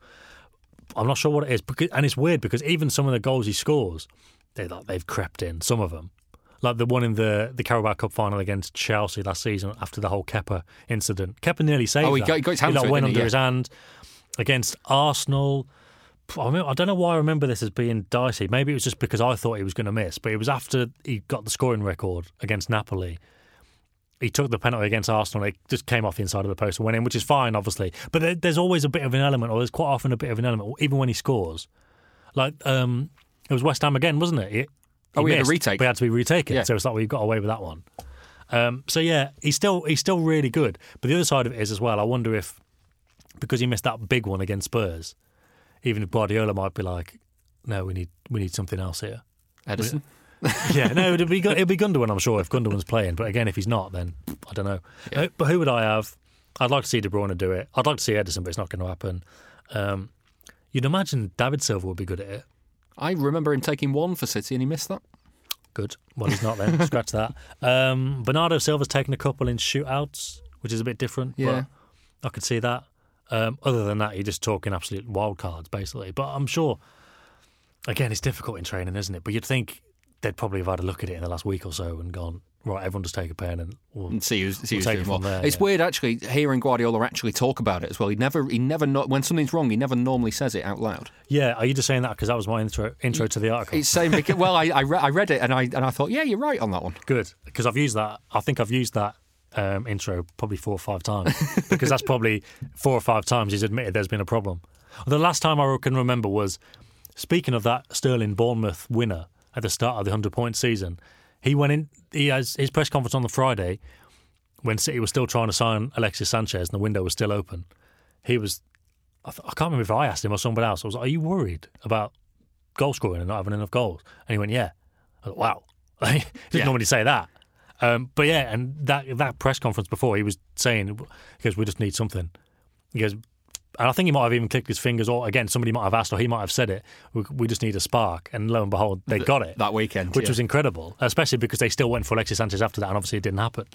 I'm not sure what it is, and it's weird because even some of the goals he scores, they've crept in, some of them. Like the one in the Carabao Cup final against Chelsea last season after the whole Kepa incident. Kepa nearly saved that. He got his hand through it, went under his hand. Against Arsenal, I don't know why I remember this as being dicey. Maybe it was just because I thought he was going to miss, but it was after he got the scoring record against Napoli. He took the penalty against Arsenal. It just came off the inside of the post and went in, which is fine, obviously. But there's always a bit of an element, or there's quite often a bit of an element, even when he scores. Like, it was West Ham again, wasn't it? He had a retake. But he had to be retaken, So it's like we got away with that one. He's still really good. But the other side of it is as well, I wonder if, because he missed that big one against Spurs, even if Guardiola might be like, no, we need something else here. Edison? It'd be Gundogan, I'm sure, if Gundogan's playing. But again, if he's not, then I don't know. Yeah. But who would I have? I'd like to see De Bruyne do it. I'd like to see Edison, but it's not going to happen. You'd imagine David Silva would be good at it. I remember him taking one for City and he missed that. Good. Well, he's not then. Scratch that. Bernardo Silva's taken a couple in shootouts, which is a bit different. Yeah. But I could see that. Other than that, you're just talking absolute wild cards, basically. But I'm sure, again, it's difficult in training, isn't it? But you'd think they'd probably have had a look at it in the last week or so and gone, right, everyone just take a pen and we'll take it from there. It's weird, actually, hearing Guardiola actually talk about it as well. When something's wrong, he never normally says it out loud. Yeah, are you just saying that because that was my intro to the article? It's saying because, well, I read it and I thought, yeah, you're right on that one. Good, because I've used that. I think I've used that intro probably 4 or 5 times because that's probably 4 or 5 times he's admitted there's been a problem. The last time I can remember was, speaking of that Sterling Bournemouth winner, at the start of the 100-point season, he went in. He has his press conference on the Friday when City was still trying to sign Alexis Sanchez and the window was still open. He was, I can't remember if I asked him or somebody else. I was like, "Are you worried about goal scoring and not having enough goals?" And he went, "Yeah." I was like, wow, he didn't normally say that. But yeah, and that press conference before, he was saying, "Because we just need something." He goes, And I think he might have even clicked his fingers, or again, somebody might have asked, or he might have said it, we just need a spark. And lo and behold, they got it. That weekend. Which was incredible, especially because they still went for Alexis Sanchez after that, and obviously it didn't happen.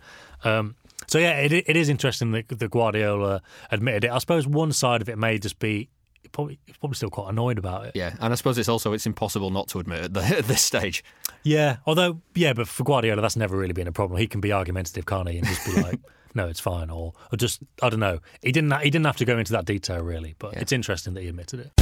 So yeah, it is interesting that Guardiola admitted it. I suppose one side of it may just be, he's probably still quite annoyed about it. Yeah, and I suppose it's impossible not to admit at this stage. Yeah, but for Guardiola, that's never really been a problem. He can be argumentative, can't he? And just be like, no, it's fine, or just, I don't know. He didn't have to go into that detail, really, but It's interesting that he admitted it.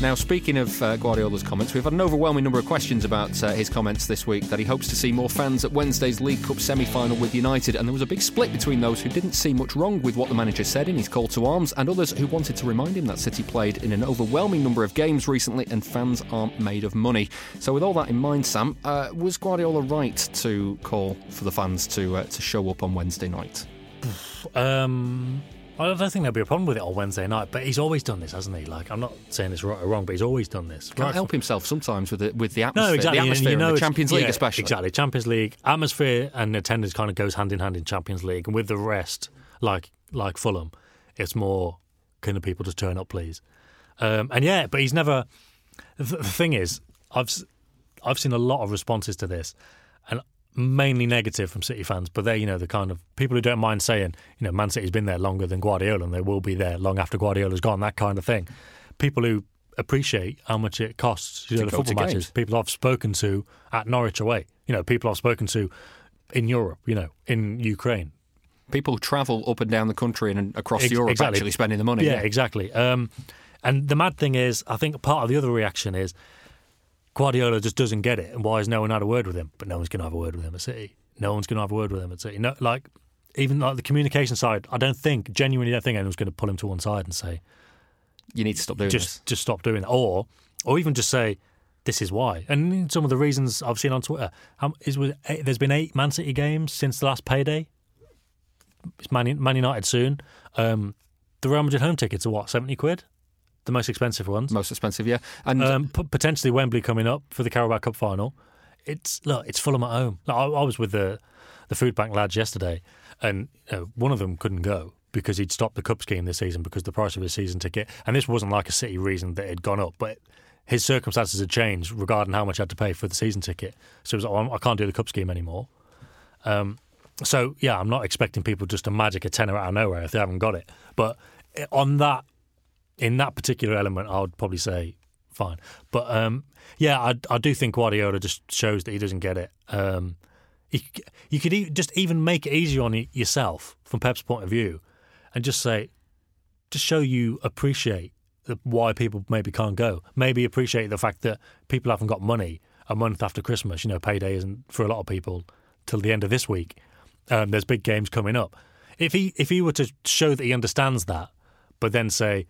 Now, speaking of Guardiola's comments, we've had an overwhelming number of questions about his comments this week that he hopes to see more fans at Wednesday's League Cup semi-final with United, and there was a big split between those who didn't see much wrong with what the manager said in his call to arms and others who wanted to remind him that City played in an overwhelming number of games recently and fans aren't made of money. So with all that in mind, Sam, was Guardiola right to call for the fans to show up on Wednesday night? I don't think there'll be a problem with it on Wednesday night, but he's always done this, hasn't he? Like, I'm not saying this right or wrong, but he's always done this. Can't help himself sometimes with the atmosphere. No, exactly. The atmosphere, and the Champions League especially. Exactly. Champions League, atmosphere and attendance kind of goes hand in hand in Champions League. And with the rest, like Fulham, it's more, can the people just turn up, please? But he's never... The thing is, I've seen a lot of responses to this, and mainly negative from City fans, but they're, the kind of people who don't mind saying, Man City's been there longer than Guardiola and they will be there long after Guardiola's gone, that kind of thing. People who appreciate how much it costs, the football matches. Games. People I've spoken to at Norwich away, people I've spoken to in Europe, in Ukraine. People who travel up and down the country and across Europe actually spending the money. Yeah, exactly. And the mad thing is, I think part of the other reaction is, Guardiola just doesn't get it, and why has no one had a word with him? But no one's going to have a word with him at City. No, even like the communication side, I genuinely don't think anyone's going to pull him to one side and say, you need to stop doing this. Just stop doing it. Or even just say, this is why. And some of the reasons I've seen on Twitter, there's been 8 Man City games since the last payday. It's Man United soon. The Real Madrid home tickets are what, £70? The most expensive ones. Most expensive, yeah. And potentially Wembley coming up for the Carabao Cup final. It's Fulham at home. Look, I was with the food bank lads yesterday, and one of them couldn't go because he'd stopped the cup scheme this season because the price of his season ticket, and this wasn't like a City reason that it had gone up, but his circumstances had changed regarding how much he had to pay for the season ticket. So it was like, I can't do the cup scheme anymore. I'm not expecting people just to magic a tenner out of nowhere if they haven't got it. But on that, in that particular element, I would probably say fine. But I do think Guardiola just shows that he doesn't get it. You could even make it easier on yourself from Pep's point of view and just say, just show you appreciate why people maybe can't go. Maybe appreciate the fact that people haven't got money a month after Christmas. Payday isn't for a lot of people till the end of this week. There's big games coming up. If he were to show that he understands that, but then say,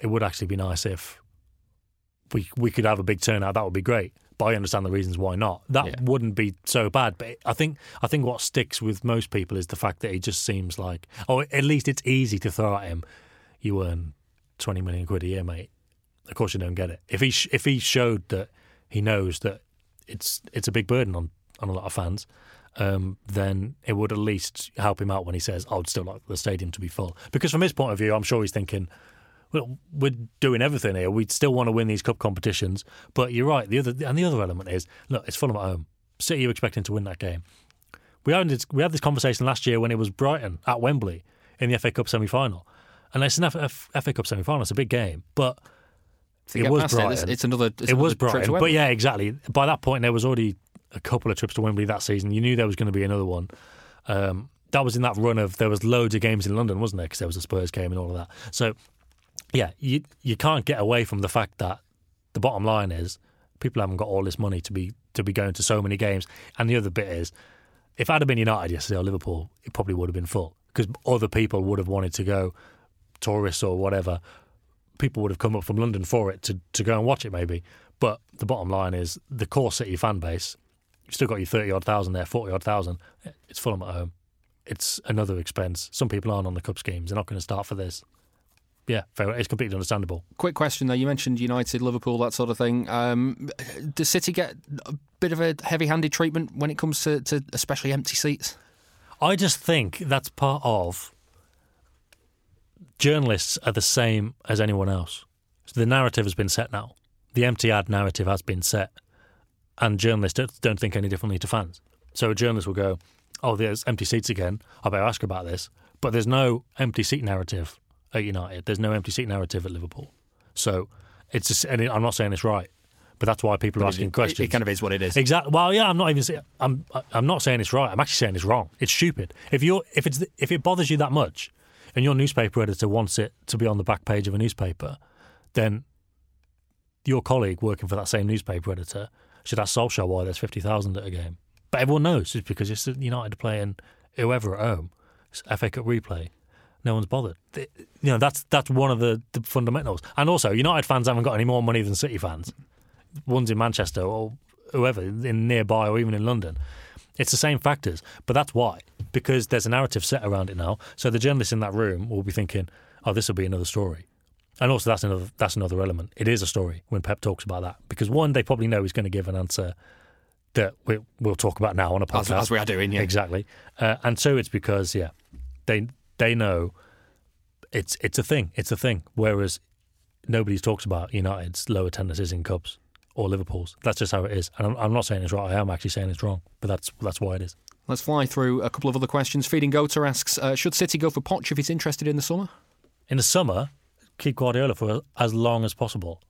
it would actually be nice if we could have a big turnout. That would be great. But I understand the reasons why not. That wouldn't be so bad. But I think what sticks with most people is the fact that he just seems like, or at least it's easy to throw at him, you earn £20 million a year, mate. Of course you don't get it. If he showed that he knows that it's a big burden on a lot of fans, then it would at least help him out when he says, I would still like the stadium to be full. Because from his point of view, I'm sure he's thinking, we're doing everything here. We'd still want to win these cup competitions. But you're right. The other element is, look, it's Fulham at home. City, you're expecting to win that game. We had this conversation last year when it was Brighton at Wembley in the FA Cup semi-final. And it's an FA Cup semi-final. It's a big game. But it was Brighton. It was Brighton. But yeah, exactly. By that point, there was already a couple of trips to Wembley that season. You knew there was going to be another one. That was in that run of, there was loads of games in London, wasn't there? Because there was a Spurs game and all of that. So... yeah, you can't get away from the fact that the bottom line is people haven't got all this money to be going to so many games. And the other bit is, if I'd have been United yesterday or Liverpool, it probably would have been full because other people would have wanted to go, tourists or whatever. People would have come up from London for it to go and watch it maybe. But the bottom line is the core City fan base, you've still got your 30-odd thousand there, 40-odd thousand. It's Fulham at home. It's another expense. Some people aren't on the cup schemes. They're not going to start for this. Yeah, fair. It's completely understandable. Quick question, though. You mentioned United, Liverpool, that sort of thing. Does City get a bit of a heavy-handed treatment when it comes to especially empty seats? I just think that's part of... Journalists are the same as anyone else. So the narrative has been set now. The empty ad narrative has been set. And journalists don't think any differently to fans. So a journalist will go, oh, there's empty seats again. I better ask about this. But there's no empty seat narrative at United. There's no empty seat narrative at Liverpool. So it's just, and I'm not saying it's right, but that's why people are asking questions. It kind of is what it is. Exactly. Well, yeah, I'm not saying it's right. I'm actually saying it's wrong. It's stupid. If it bothers you that much, and your newspaper editor wants it to be on the back page of a newspaper, then your colleague working for that same newspaper editor should ask Solskjaer why there's 50,000 at a game. But everyone knows it's because it's United playing whoever at home. It's FA Cup replay. No one's bothered. That's one of the fundamentals. And also, United fans haven't got any more money than City fans. One's in Manchester or whoever, in nearby or even in London. It's the same factors, but that's why. Because there's a narrative set around it now. So the journalists in that room will be thinking, oh, this will be another story. And also that's another element. It is a story when Pep talks about that. Because one, they probably know he's going to give an answer that we'll talk about now on a podcast. As we are doing, yeah. Exactly. And two, it's because, yeah, they know it's a thing. It's a thing. Whereas nobody's talked about United's low attendances in Cups or Liverpool's. That's just how it is. And I'm not saying it's right. I am actually saying it's wrong. But that's why it is. Let's fly through a couple of other questions. Feeding Goater asks, should City go for Poch if he's interested in the summer? In the summer, keep Guardiola for as long as possible.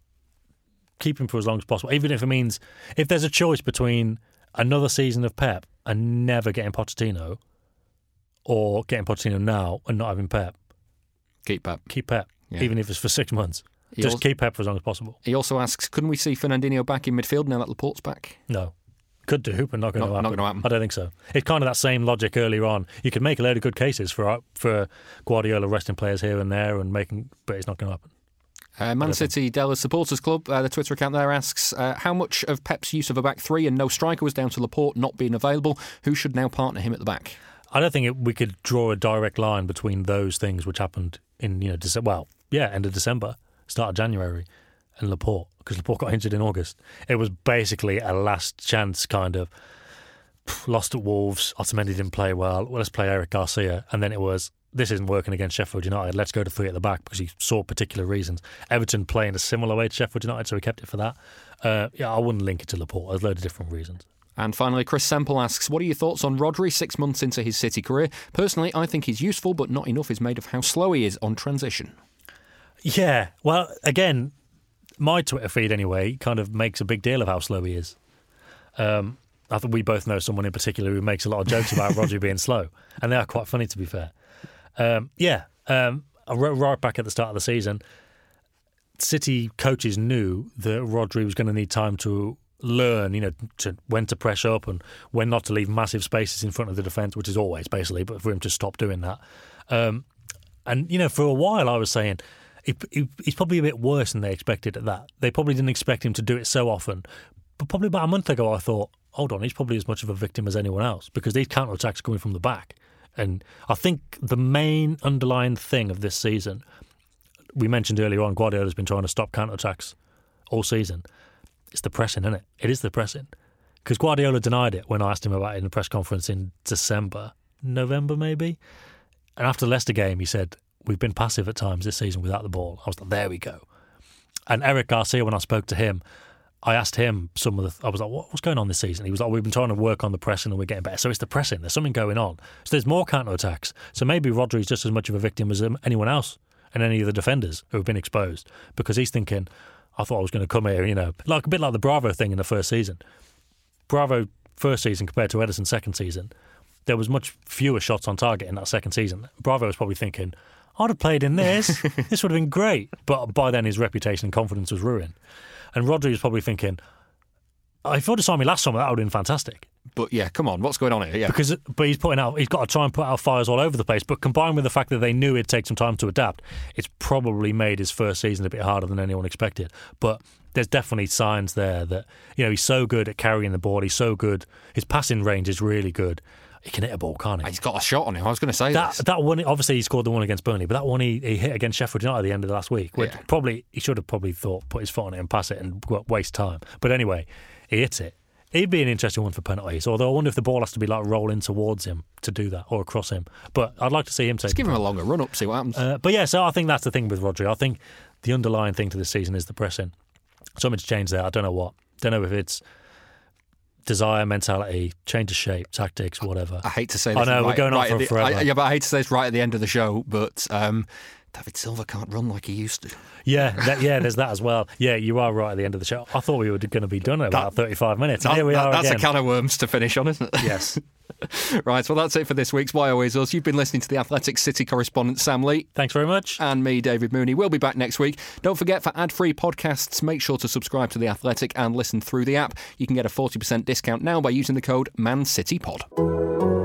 Keep him for as long as possible. Even if it means, if there's a choice between another season of Pep and never getting Pochettino, or getting Pochettino now and not having Pep. Keep Pep. Keep Pep, yeah. Even if it's for 6 months. Just keep Pep for as long as possible. He also asks, couldn't we see Fernandinho back in midfield now that Laporte's back? No. Could do, but not going to happen. I don't think so. It's kind of that same logic earlier on. You could make a load of good cases for Guardiola resting players here and there, but it's not going to happen. Man City, Dallas Supporters Club, the Twitter account there asks, how much of Pep's use of a back three and no striker was down to Laporte not being available? Who should now partner him at the back? I don't think we could draw a direct line between those things which happened in end of December, start of January, and Laporte, because Laporte got injured in August. It was basically a last chance kind of lost at Wolves. Otamendi didn't play well. Let's play Eric Garcia. And then it was, this isn't working against Sheffield United. Let's go to three at the back because he saw particular reasons. Everton playing a similar way to Sheffield United, so he kept it for that. I wouldn't link it to Laporte. There's loads of different reasons. And finally, Chris Semple asks, what are your thoughts on Rodri 6 months into his City career? Personally, I think he's useful, but not enough is made of how slow he is on transition. Yeah, well, again, my Twitter feed anyway kind of makes a big deal of how slow he is. I think we both know someone in particular who makes a lot of jokes about Rodri being slow, and they are quite funny, to be fair. I wrote right back at the start of the season, City coaches knew that Rodri was going to need time to learn, when to press up and when not to leave massive spaces in front of the defence, which is always basically, but for him to stop doing that. For a while I was saying, he's probably a bit worse than they expected at that. They probably didn't expect him to do it so often. But probably about a month ago, I thought, hold on, he's probably as much of a victim as anyone else because these counter-attacks are coming from the back. And I think the main underlying thing of this season, we mentioned earlier on, Guardiola's been trying to stop counter-attacks all season. It's the pressing, isn't it? It is the pressing. Because Guardiola denied it when I asked him about it in the press conference in November maybe. And after the Leicester game, he said, we've been passive at times this season without the ball. I was like, there we go. And Eric Garcia, when I spoke to him, I asked him I was like, what's going on this season? He was like, we've been trying to work on the pressing and we're getting better. So it's the pressing. There's something going on. So there's more counter-attacks. So maybe Rodri's just as much of a victim as anyone else and any of the defenders who have been exposed because he's thinking, I thought I was going to come here, like a bit like the Bravo thing in the first season. Bravo first season compared to Edison second season. There was much fewer shots on target in that second season. Bravo was probably thinking, I'd have played in this. This would have been great. But by then, his reputation and confidence was ruined. And Rodri was probably thinking, if you would have signed me last summer, that would have been fantastic. But yeah, come on, what's going on here? Yeah. But he's got to try and put out fires all over the place. But combined with the fact that they knew it'd take some time to adapt, it's probably made his first season a bit harder than anyone expected. But there's definitely signs there that he's so good at carrying the ball. He's so good. His passing range is really good. he can hit a ball, can't he? He's got a shot on him. I was going to say that. That one, obviously, he scored the one against Burnley, but that one he hit against Sheffield United at the end of the last week, which probably he should have thought, put his foot on it and pass it and waste time. But anyway, he hits it. He'd be an interesting one for penalties, although I wonder if the ball has to be like rolling towards him to do that or across him. But I'd like to see him take. Just give him a longer run up, see what happens. But yeah, so I think that's the thing with Rodri. I think the underlying thing to this season is the pressing. Something to change there. I don't know what. Don't know if it's desire, mentality, change of shape, tactics, whatever. I hate to say this. I know we're going on for forever. Yeah, but I hate to say this right at the end of the show. But David Silva can't run like he used to. Yeah, there's that as well. Yeah, you are right at the end of the show. I thought we were going to be done in about 35 minutes. Here we are again. That's a can of worms to finish on, isn't it? Yes. Right, well, that's it for this week's Why Always Us. You've been listening to The Athletic City correspondent, Sam Lee. Thanks very much. And me, David Mooney. We'll be back next week. Don't forget, for ad-free podcasts, make sure to subscribe to The Athletic and listen through the app. You can get a 40% discount now by using the code MANCITYPOD.